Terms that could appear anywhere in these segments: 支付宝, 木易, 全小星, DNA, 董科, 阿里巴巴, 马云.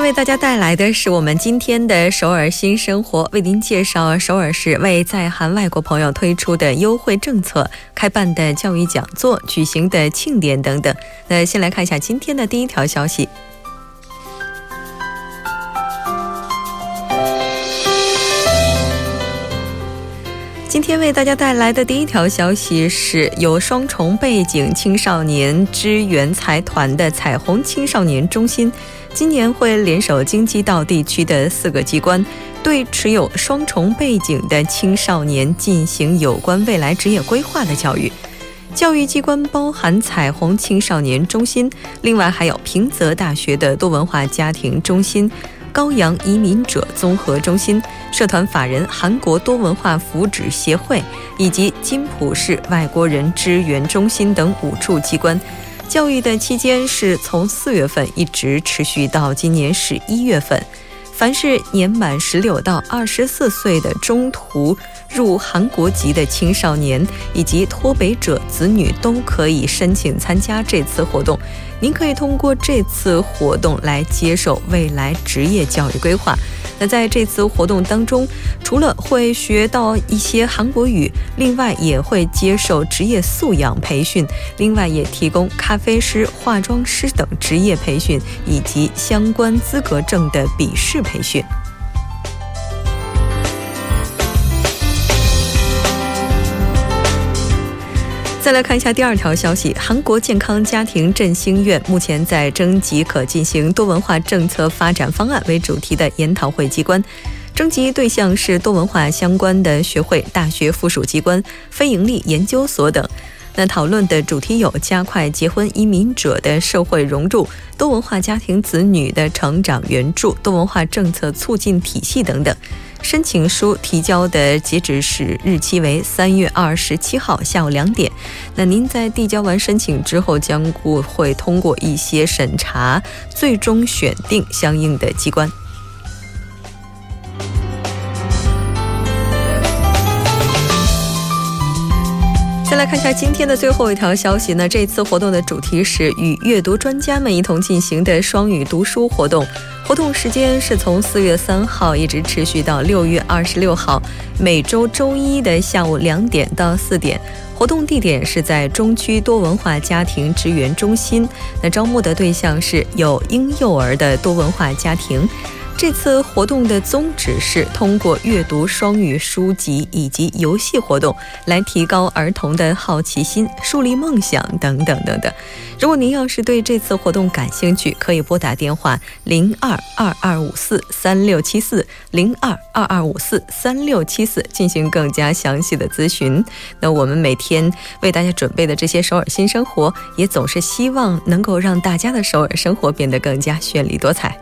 为大家带来的是我们今天的首尔新生活，为您介绍首尔市为在韩外国朋友推出的优惠政策、开办的教育讲座、举行的庆典等等。那先来看一下今天的第一条消息。今天为大家带来的第一条消息是有双重背景青少年支援财团的彩虹青少年中心今年会联手京畿道地区的4个机关，对持有双重背景的青少年进行有关未来职业规划的教育。教育机关包含彩虹青少年中心，另外还有平泽大学的多文化家庭中心、高阳移民者综合中心、社团法人韩国多文化福祉协会以及金浦市外国人支援中心等5处机关。教育的期间是从4月份一直持续到今年11月份。凡是年满16到24岁的中途入韩国籍的青少年以及脱北者子女都可以申请参加这次活动。您可以通过这次活动来接受未来职业教育规划。那在这次活动当中，除了会学到一些韩国语，另外也会接受职业素养培训，另外也提供咖啡师、化妆师等职业培训以及相关资格证的笔试培训。再来看一下第二条消息，韩国健康家庭振兴院目前在征集可进行多文化政策发展方案为主题的研讨会机关，征集对象是多文化相关的学会、大学附属机关、非营利研究所等。那讨论的主题有加快结婚移民者的社会融入、多文化家庭子女的成长援助、多文化政策促进体系等等。申请书提交的截止日期为3月27号下午2点。那您在递交完申请之后，将会通过一些审查，最终选定相应的机关。再来看一下今天的最后一条消息呢，这次活动的主题是与阅读专家们一同进行的双语读书活动。活动时间是从4月3号一直持续到6月26号，每周周一的下午2点到4点。活动地点是在中区多文化家庭支援中心，那招募的对象是有婴幼儿的多文化家庭。这次活动的宗旨是通过阅读双语书籍以及游戏活动来提高儿童的好奇心、树立梦想等等等等。如果您要是对这次活动感兴趣，可以拨打电话02-2254-3674 02-2254-3674进行更加详细的咨询。那我们每天为大家准备的这些首尔新生活，也总是希望能够让大家的首尔生活变得更加绚丽多彩。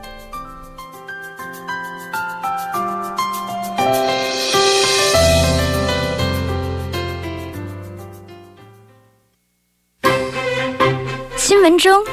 中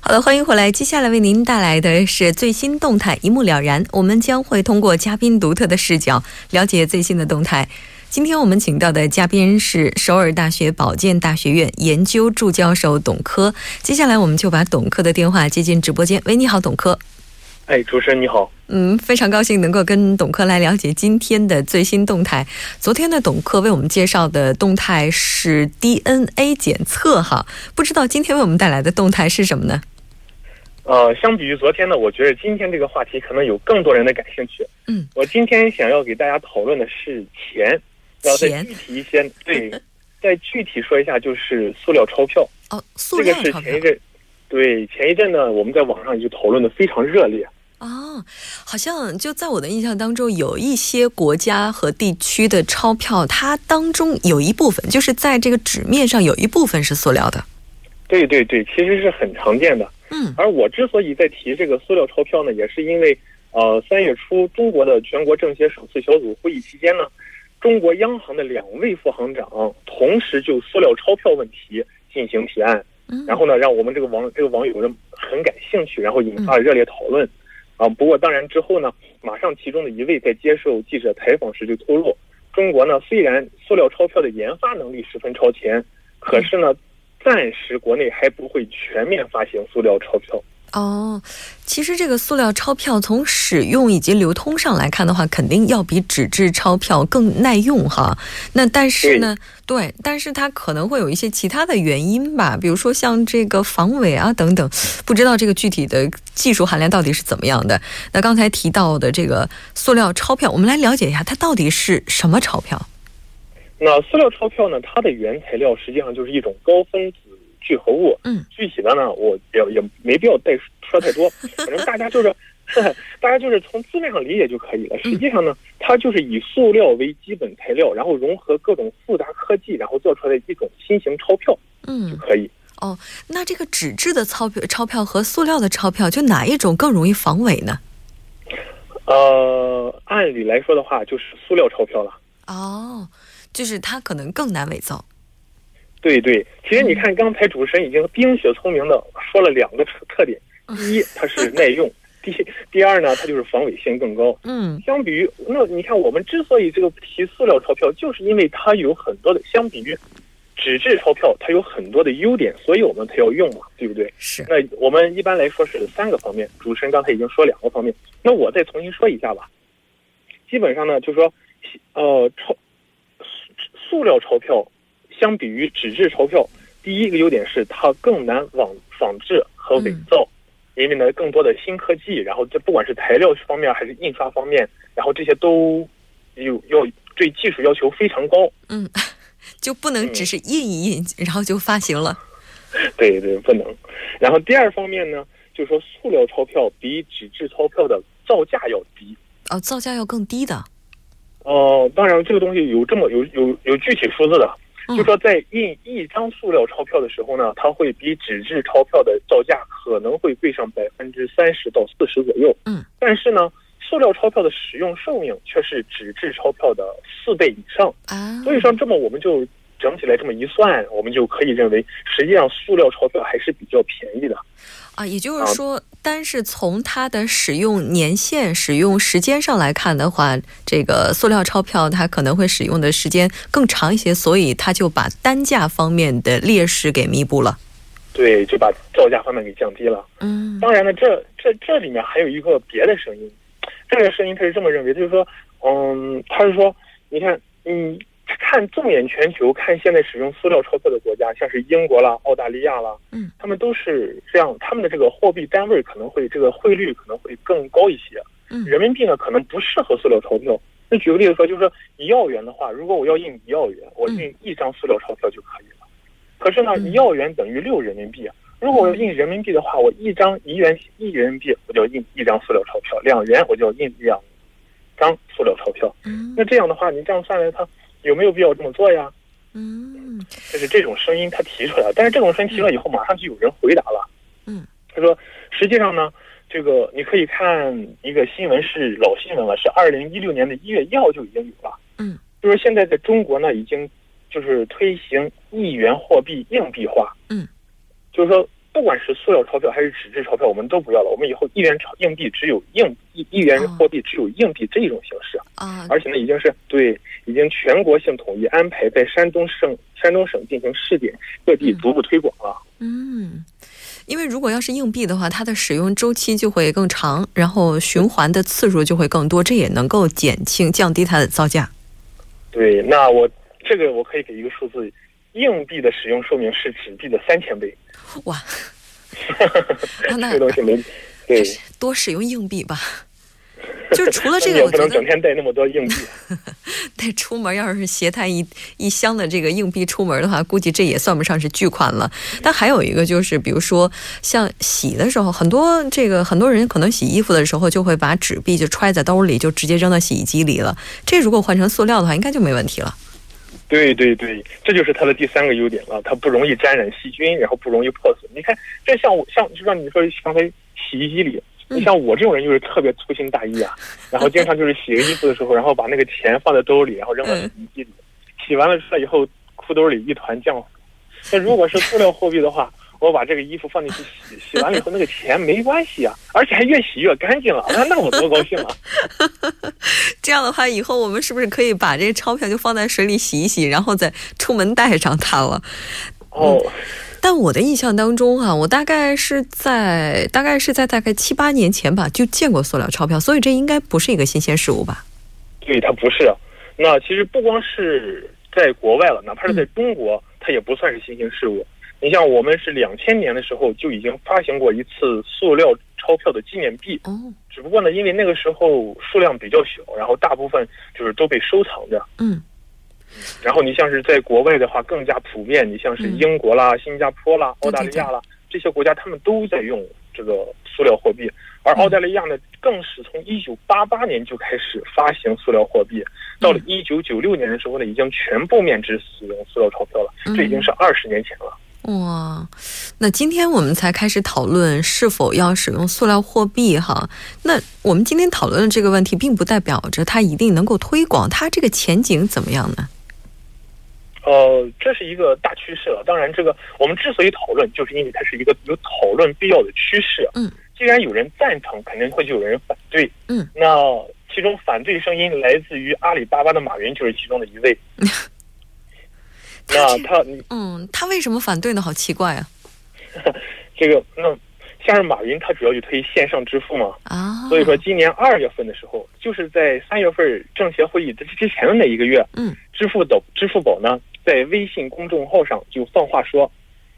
好的，欢迎回来，接下来为您带来的是最新动态一目了然，我们将会通过嘉宾独特的视角了解最新的动态。今天我们请到的嘉宾是首尔大学保健大学院研究助教授董科，接下来我们就把董科的电话接进直播间。喂，你好，董科。哎，主持人你好。非常高兴能够跟董科来了解今天的最新动态。昨天的董科为我们介绍的动态是 DNA 检测哈，不知道今天为我们带来的动态是什么呢？相比于昨天呢，我觉得今天这个话题可能有更多人的感兴趣。我今天想要给大家讨论的是钱，然后再具体一些，对，再具体说一下就是塑料钞票。哦，塑料钞票。这个是前一阵呢，我们在网上就讨论的非常热烈。哦。好像就在我的印象当中，有一些国家和地区的钞票它当中有一些部分就是在这个纸面上有一部分是塑料的。对对对，其实是很常见的。而我之所以在提这个塑料钞票呢，也是因为3月初中国的全国政协省四小组会议期间呢， 中国央行的两位副行长同时就塑料钞票问题进行提案，然后呢让我们这个网友很感兴趣，然后引发了热烈讨论。不过当然之后呢，马上其中的一位在接受记者采访时就透露，中国呢虽然塑料钞票的研发能力十分超前，可是呢暂时国内还不会全面发行塑料钞票。 其实这个塑料钞票从使用以及流通上来看的话，肯定要比纸质钞票更耐用哈。那但是呢，对，但是它可能会有一些其他的原因吧，比如说像这个防伪啊等等，不知道这个具体的技术含量到底是怎么样的。那刚才提到的这个塑料钞票，我们来了解一下它到底是什么钞票。那塑料钞票呢，它的原材料实际上就是一种高分子 聚合物，具体的呢我也没必要再说太多，反正大家就是大家就是从字面上理解就可以了。实际上呢它就是以塑料为基本材料，然后融合各种复杂科技，然后做出来一种新型钞票就可以。哦，那这个纸质的钞票和塑料的钞票就哪一种更容易防伪呢？按理来说的话就是塑料钞票了。哦，就是它可能更难伪造。 对对，其实你看刚才主持人已经盯着聪明的说了两个特点，第一它是耐用，第二呢它就是防伪性更高。相比于那你看我们之所以这个提塑料钞票，就是因为它有很多的相比喻，纸质钞票它有很多的优点，所以我们才要用嘛，对不对？是。那我们一般来说是三个方面，主持人刚才已经说两个方面。那我再重新说一下吧。基本上呢就说塑料钞票 相比于纸质钞票第一个优点是它更难仿制和伪造，因为呢更多的新科技，然后这不管是材料方面还是印刷方面，然后这些都有对技术要求非常高。就不能只是印一印然后就发行了。对对，不能。然后第二方面呢就说塑料钞票比纸质钞票的造价要低。哦，造价要更低的。哦，当然这个东西有具体数字的。 就说在印一张塑料钞票的时候呢，它会比纸质钞票的造价可能会贵上30%到40%左右。 但是呢塑料钞票的使用寿命却是纸质钞票的4倍以上。所以说这么我们就整体来这么一他说当时从它的使用年限使用时间上来看的话，这个塑料钞票它可能会使用的时间更长一些，所以它就把单价方面的劣势给弥补了。对，就把造价方面给降低了。当然呢这这里面还有一个别的声音，这个声音它是这么认为，就是说它是说你看看纵眼全球看现在使用塑料钞票的国家，像是英国啦、澳大利亚啦，他们都是这样，他们的这个货币单位可能会这个汇率可能会更高一些。人民币呢可能不适合塑料钞票。那举个例子说，就是说你要元的话，如果我要印1澳元，我印1张塑料钞票就可以了。可是呢，你要元等于6人民币，如果我要印1元，1人民币我就要印1张塑料钞票。两元我就要印2张塑料钞票。那这样的话你这样算来它 有没有必要这么做呀？但是这种声音它提出来，但是这种声音提了以后，马上就有人回答了。他说实际上呢，这个你可以看一个新闻，是老新闻了，是 2016年的1月1号 就已经有了。就是现在在中国呢，已经就是推行1元货币硬币化。就是说不管是塑料钞票还是纸质钞票，我们都不要了，我们以后1元货币这种硬币这种形式，而且呢已经是对已经全国性统一而且呢已经是对已经全国性统一按排在山东省进行试点，各地逐步推广了。因为如果要是硬币的话，它的使用周期就会更长，然后循环的次数就会更多，这也能够减轻降低它的造价。对，那我这个我可以给一个数字， 硬币的使用寿命是纸币的3000倍。 哇，那多使用硬币吧。就是除了这个我觉得整整天带那么多硬币，但是出门要是携带一箱的这个硬币出门的话，估计这也算不上是巨款了。但还有一个就是比如说像洗的时候，很多这个很多人可能洗衣服的时候就会把纸币就揣在兜里，就直接扔到洗衣机里了，这如果换成塑料的话应该就没问题了。 对对对，这就是它的第三个优点了，它不容易沾染细菌，然后不容易破损。你看，这像我，就像你说刚才洗衣机里， 你像我这种人就是特别粗心大意啊，然后经常就是洗个衣服的时候，然后把那个钱放在兜里，然后扔到洗衣机里。洗完了之后，裤兜里一团浆糊。那如果是塑料货币的话， 我把这个衣服放进去洗完了以后，那个钱没关系啊，而且还越洗越干净了，那我多高兴啊！这样的话，以后我们是不是可以把这钞票就放在水里洗一洗，然后再出门带上它了？ 但我的印象当中，我大概是在大概七八年前吧就见过塑料钞票， 所以这应该不是一个新鲜事物吧？对，它不是。那其实不光是在国外了，哪怕是在中国，它也不算是新鲜事物。 你像我们是2000年的时候就已经发行过一次塑料钞票的纪念币， 只不过呢，因为那个时候数量比较小，然后大部分就是都被收藏着。然后你像是在国外的话更加普遍，你像是英国啦、新加坡啦、澳大利亚啦，这些国家他们都在用这个塑料货币，而澳大利亚呢更是从1988年就开始发行塑料货币，到了1996年的时候呢已经全部面值使用塑料钞票了，这已经是20年前了。 哇，那今天我们才开始讨论是否要使用塑料货币哈，那我们今天讨论这个问题并不代表着它一定能够推广，它这个前景怎么样呢？这是一个大趋势了，当然这个我们之所以讨论就是因为它是一个有讨论必要的趋势，既然有人赞成肯定会有人反对，那其中的反对声音来自于阿里巴巴的马云就是其中的一位。 那他为什么反对呢？好奇怪呀。这个那像是马云他主要就推线上支付嘛，所以说今年2月份的时候，就是在3月份政协会议之前的一个月，支付宝呢在微信公众号上就放话说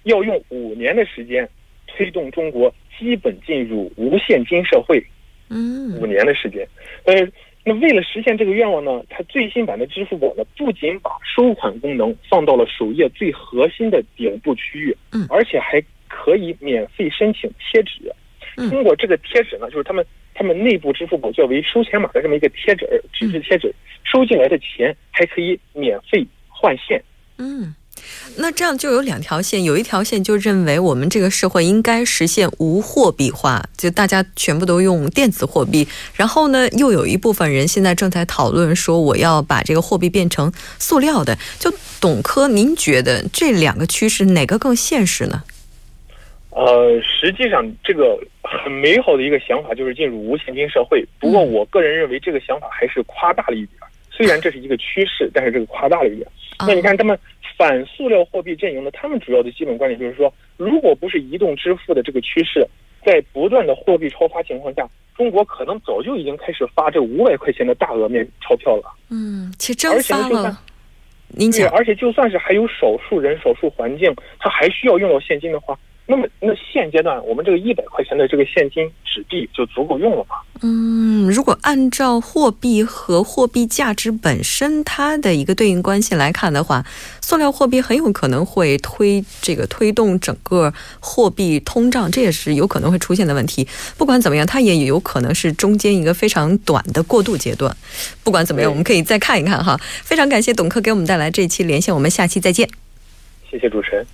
要用5年的时间推动中国基本进入无现金社会，5年的时间。 但是为了实现这个愿望呢，它最新版的支付宝呢不仅把收款功能放到了首页最核心的点布区域，而且还可以免费申请贴纸。通过这个贴纸呢，就是他们内部支付宝叫为收钱码的这么一个贴纸，纸质贴纸，收进来的钱还可以免费换现。那这样就有两条线，有一条线就认为我们这个社会应该实现无货币化，就大家全部都用电子货币，然后呢又有一部分人现在正在讨论说我要把这个货币变成塑料的，就董科您觉得这两个趋势哪个更现实呢？ 实际上这个很美好的一个想法就是进入无现金社会，不过我个人认为这个想法还是夸大了一点，虽然这是一个趋势，但是这个夸大了一点。 那你看他们反塑料货币阵营呢，他们主要的基本观点就是说，如果不是移动支付的这个趋势，在不断的货币超发情况下，中国可能早就已经开始发这500块钱的大额面钞票了。其实真相呢，你而且就算是还有少数人、少数环境，它还需要用到现金的话，那么现阶段我们这个100块钱的这个现金纸币就足够用了嘛。如果按照货币和货币价值本身它的一个对应关系来看的话，塑料货币很有可能会推这个推动整个货币通胀，这也是有可能会出现的问题。不管怎么样，它也有可能是中间一个非常短的过渡阶段。不管怎么样，我们可以再看一看哈。非常感谢董科给我们带来这一期连线，我们下期再见。谢谢主持人。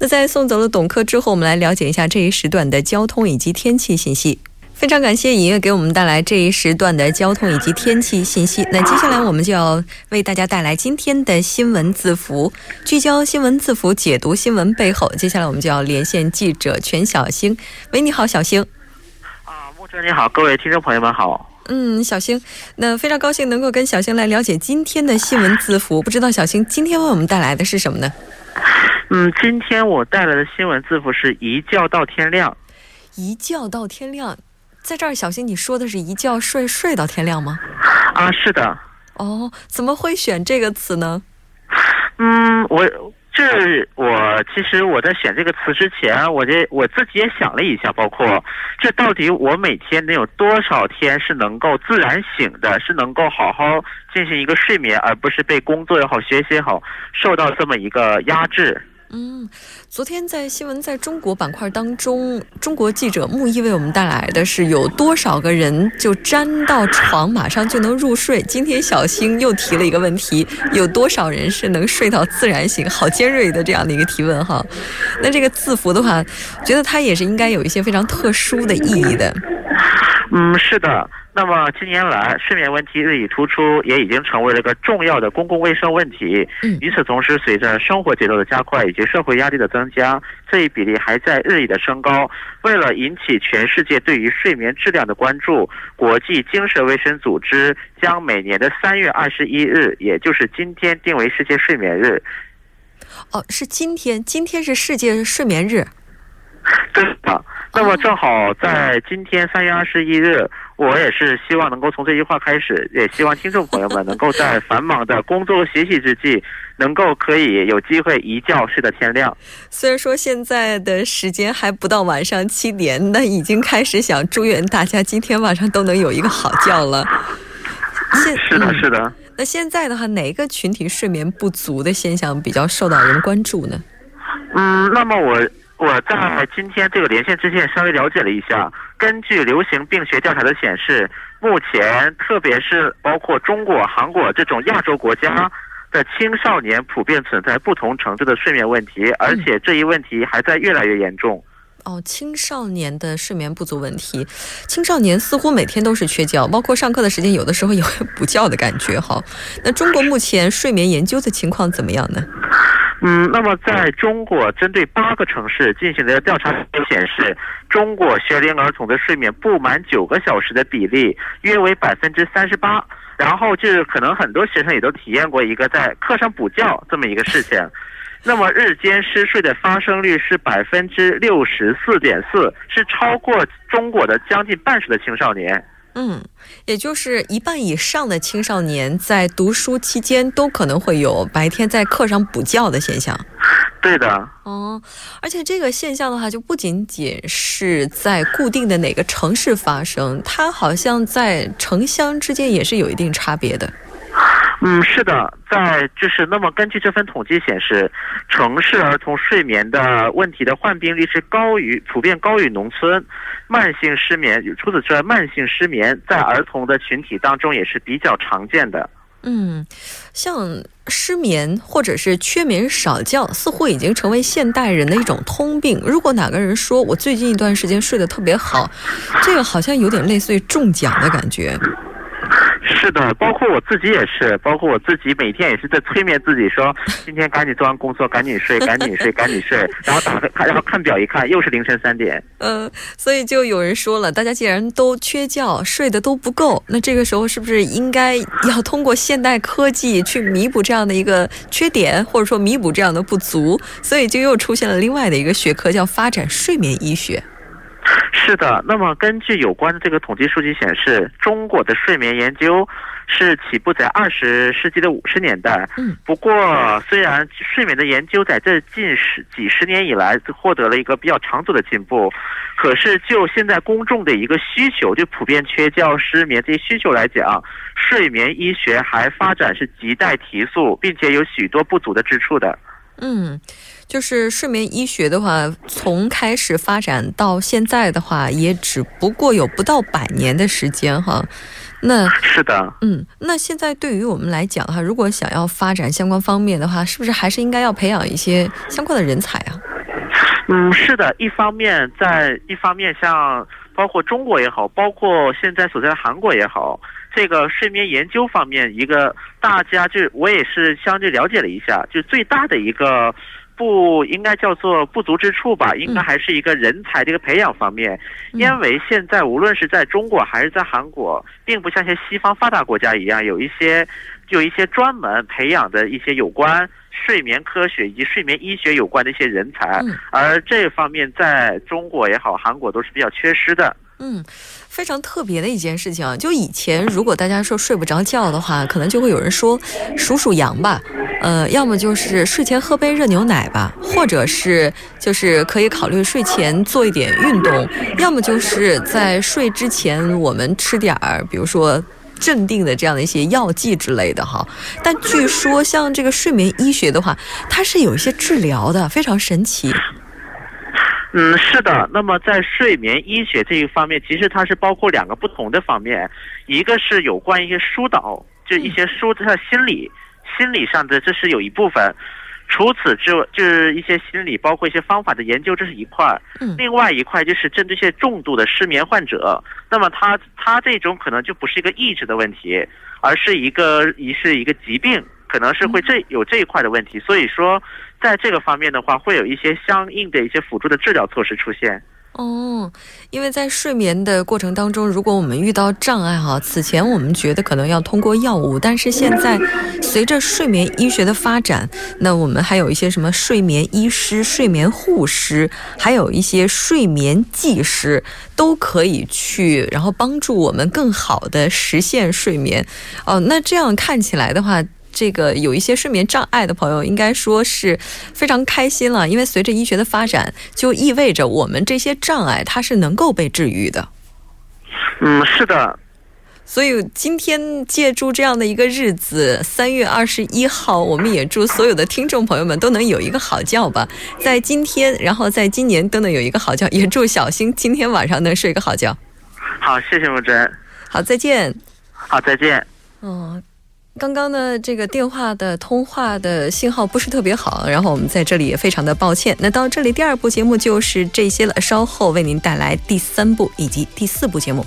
那在送走了董科之后，我们来了解一下这一时段的交通以及天气信息。 非常感谢音乐给我们带来这一时段的交通以及天气信息。那接下来我们就要为大家带来今天的新闻字符，聚焦新闻字符，解读新闻背后。接下来我们就要连线记者全小星。 莫哲你好，各位听众朋友们好。 小星，那非常高兴能够跟小星来了解今天的新闻字符。 不知道小星今天为我们带来的是什么呢？ 今天我带来的新闻字符是一觉到天亮。 一觉到天亮，在这儿小星你说的是一觉睡到天亮吗？ 是的。怎么会选这个词呢？我这我其实我在选这个词之前，我自己也想了一下，包括这到底我每天能有多少天是能够自然醒的，是能够好好进行一个睡眠，而不是被工作也好学习也好受到这么一个压制。昨天在新闻在中国板块当中，中国记者木易为我们带来的是有多少个人就沾到床马上就能入睡。今天小星又提了一个问题，有多少人是能睡到自然醒，好尖锐的这样的一个提问哈。那这个字符的话，觉得它也是应该有一些非常特殊的意义的。是的。那么近年来，睡眠问题日益突出，也已经成为了一个重要的公共卫生问题。与此同时，随着生活节奏的加快以及社会压力的增加，这一比例还在日益的升高。为了引起全世界对于睡眠质量的关注，国际精神卫生组织将每年的3月21日，也就是今天，定为世界睡眠日。是今天？今天是世界睡眠日。对的。那么正好在今天3月21日，我也是希望能够从这句话开始，也希望听众朋友们能够在繁忙的工作学习之际，能够可以有机会一觉睡到天亮。虽然说现在的时间还不到晚上7点，但已经开始想祝愿大家今天晚上都能有一个好觉了。是的。那现在的话，哪个群体睡眠不足的现象比较受到人关注呢？那么我在今天这个连线之前稍微了解了一下，根据流行病学调查的显示，目前特别是包括中国、韩国这种亚洲国家的青少年普遍存在不同程度的睡眠问题，而且这一问题还在越来越严重。青少年的睡眠不足问题，青少年似乎每天都是缺觉，包括上课的时间有的时候也会补觉的感觉。那中国目前睡眠研究的情况怎么样呢？那么在中国针对8个城市进行的调查显示，中国学龄儿童的睡眠不满9个小时的比例约为38%。然后就是可能很多学生也都体验过一个在课上补觉这么一个事情。那么日间失睡的发生率是64.4%，是超过中国的将近半数的青少年。也就是1半以上的青少年在读书期间都可能会有白天在课上补觉的现象。对的。而且这个现象的话，就不仅仅是在固定的哪个城市发生，它好像在城乡之间也是有一定差别的。是的，那么根据这份统计显示，城市儿童睡眠的问题的患病率是普遍高于农村。除此之外，慢性失眠在儿童的群体当中也是比较常见的。像失眠或者是缺眠少觉，似乎已经成为现代人的一种通病。如果哪个人说我最近一段时间睡得特别好，这个好像有点类似于中奖的感觉。是的，包括我自己每天也是在催眠自己说，今天赶紧做完工作，赶紧睡，然后看表一看，又是凌晨3点。所以就有人说了，大家既然都缺觉，睡得都不够，那这个时候是不是应该要通过现代科技去弥补这样的一个缺点，或者说弥补这样的不足？所以就又出现了另外的一个学科，叫发展睡眠医学。是的，那么根据有关的这个统计数据显示，中国的睡眠研究是起步在20世纪的50年代。不过虽然睡眠的研究在这近几十年以来获得了一个比较长久的进步，可是就现在公众的一个需求，就普遍缺觉、失眠这些需求来讲，睡眠医学还发展是亟待提速，并且有许多不足的之处的。就是睡眠医学的话，从开始发展到现在的话，也只不过有不到100年的时间哈。那现在对于我们来讲哈，如果想要发展相关方面的话，是不是还是应该要培养一些相关的人才啊？是的，一方面像包括中国也好，包括现在所在的韩国也好，这个睡眠研究方面，一个大家我也是相对了解了一下，就最大的一个不应该叫做不足之处吧，应该还是一个人才这个培养方面。因为现在无论是在中国还是在韩国，并不像一些西方发达国家一样，有一些专门培养的一些有关睡眠科学以及睡眠医学有关的一些人才，而这方面在中国也好，韩国都是比较缺失的。非常特别的一件事情，就以前如果大家说睡不着觉的话，可能就会有人说数数羊吧， 要么就是睡前喝杯热牛奶吧，或者是就是可以考虑睡前做一点运动，要么就是在睡之前我们吃点儿比如说 镇定的这样的一些药剂之类的哈，但据说像这个睡眠医学的话，它是有一些治疗的，非常神奇。 是的，那么在睡眠医学这一方面，其实它是包括两个不同的方面，一个是有关一些疏导，就一些疏它心理上的，这是有一部分。 除此之外，就是一些心理包括一些方法的研究，这是一块。另外一块就是针对一些重度的失眠患者， 那么它这种可能就不是一个抑制的问题，而是一个疾病， 可能是会有这一块的问题。 所以说在这个方面的话，会有一些相应的一些辅助的治疗措施出现。 因为在睡眠的过程当中，如果我们遇到障碍哈，此前我们觉得可能要通过药物，但是现在随着睡眠医学的发展，那我们还有一些什么睡眠医师、睡眠护士，还有一些睡眠技师，都可以去然后帮助我们更好的实现睡眠。那这样看起来的话， 这个有一些睡眠障碍的朋友应该说是非常开心了，因为随着医学的发展，就意味着我们这些障碍它是能够被治愈的。是的，所以今天借助这样的一个日子 3月21号，我们也祝所有的听众朋友们都能有一个好觉吧，在今天然后在今年都能有一个好觉，也祝小新今天晚上能睡个好觉。好，谢谢木真。好，再见。好，再见。 刚刚的这个电话的通话的信号不是特别好，然后我们在这里也非常的抱歉。 那到这里第2部节目就是这些了，稍后为您带来第3部以及第4部节目。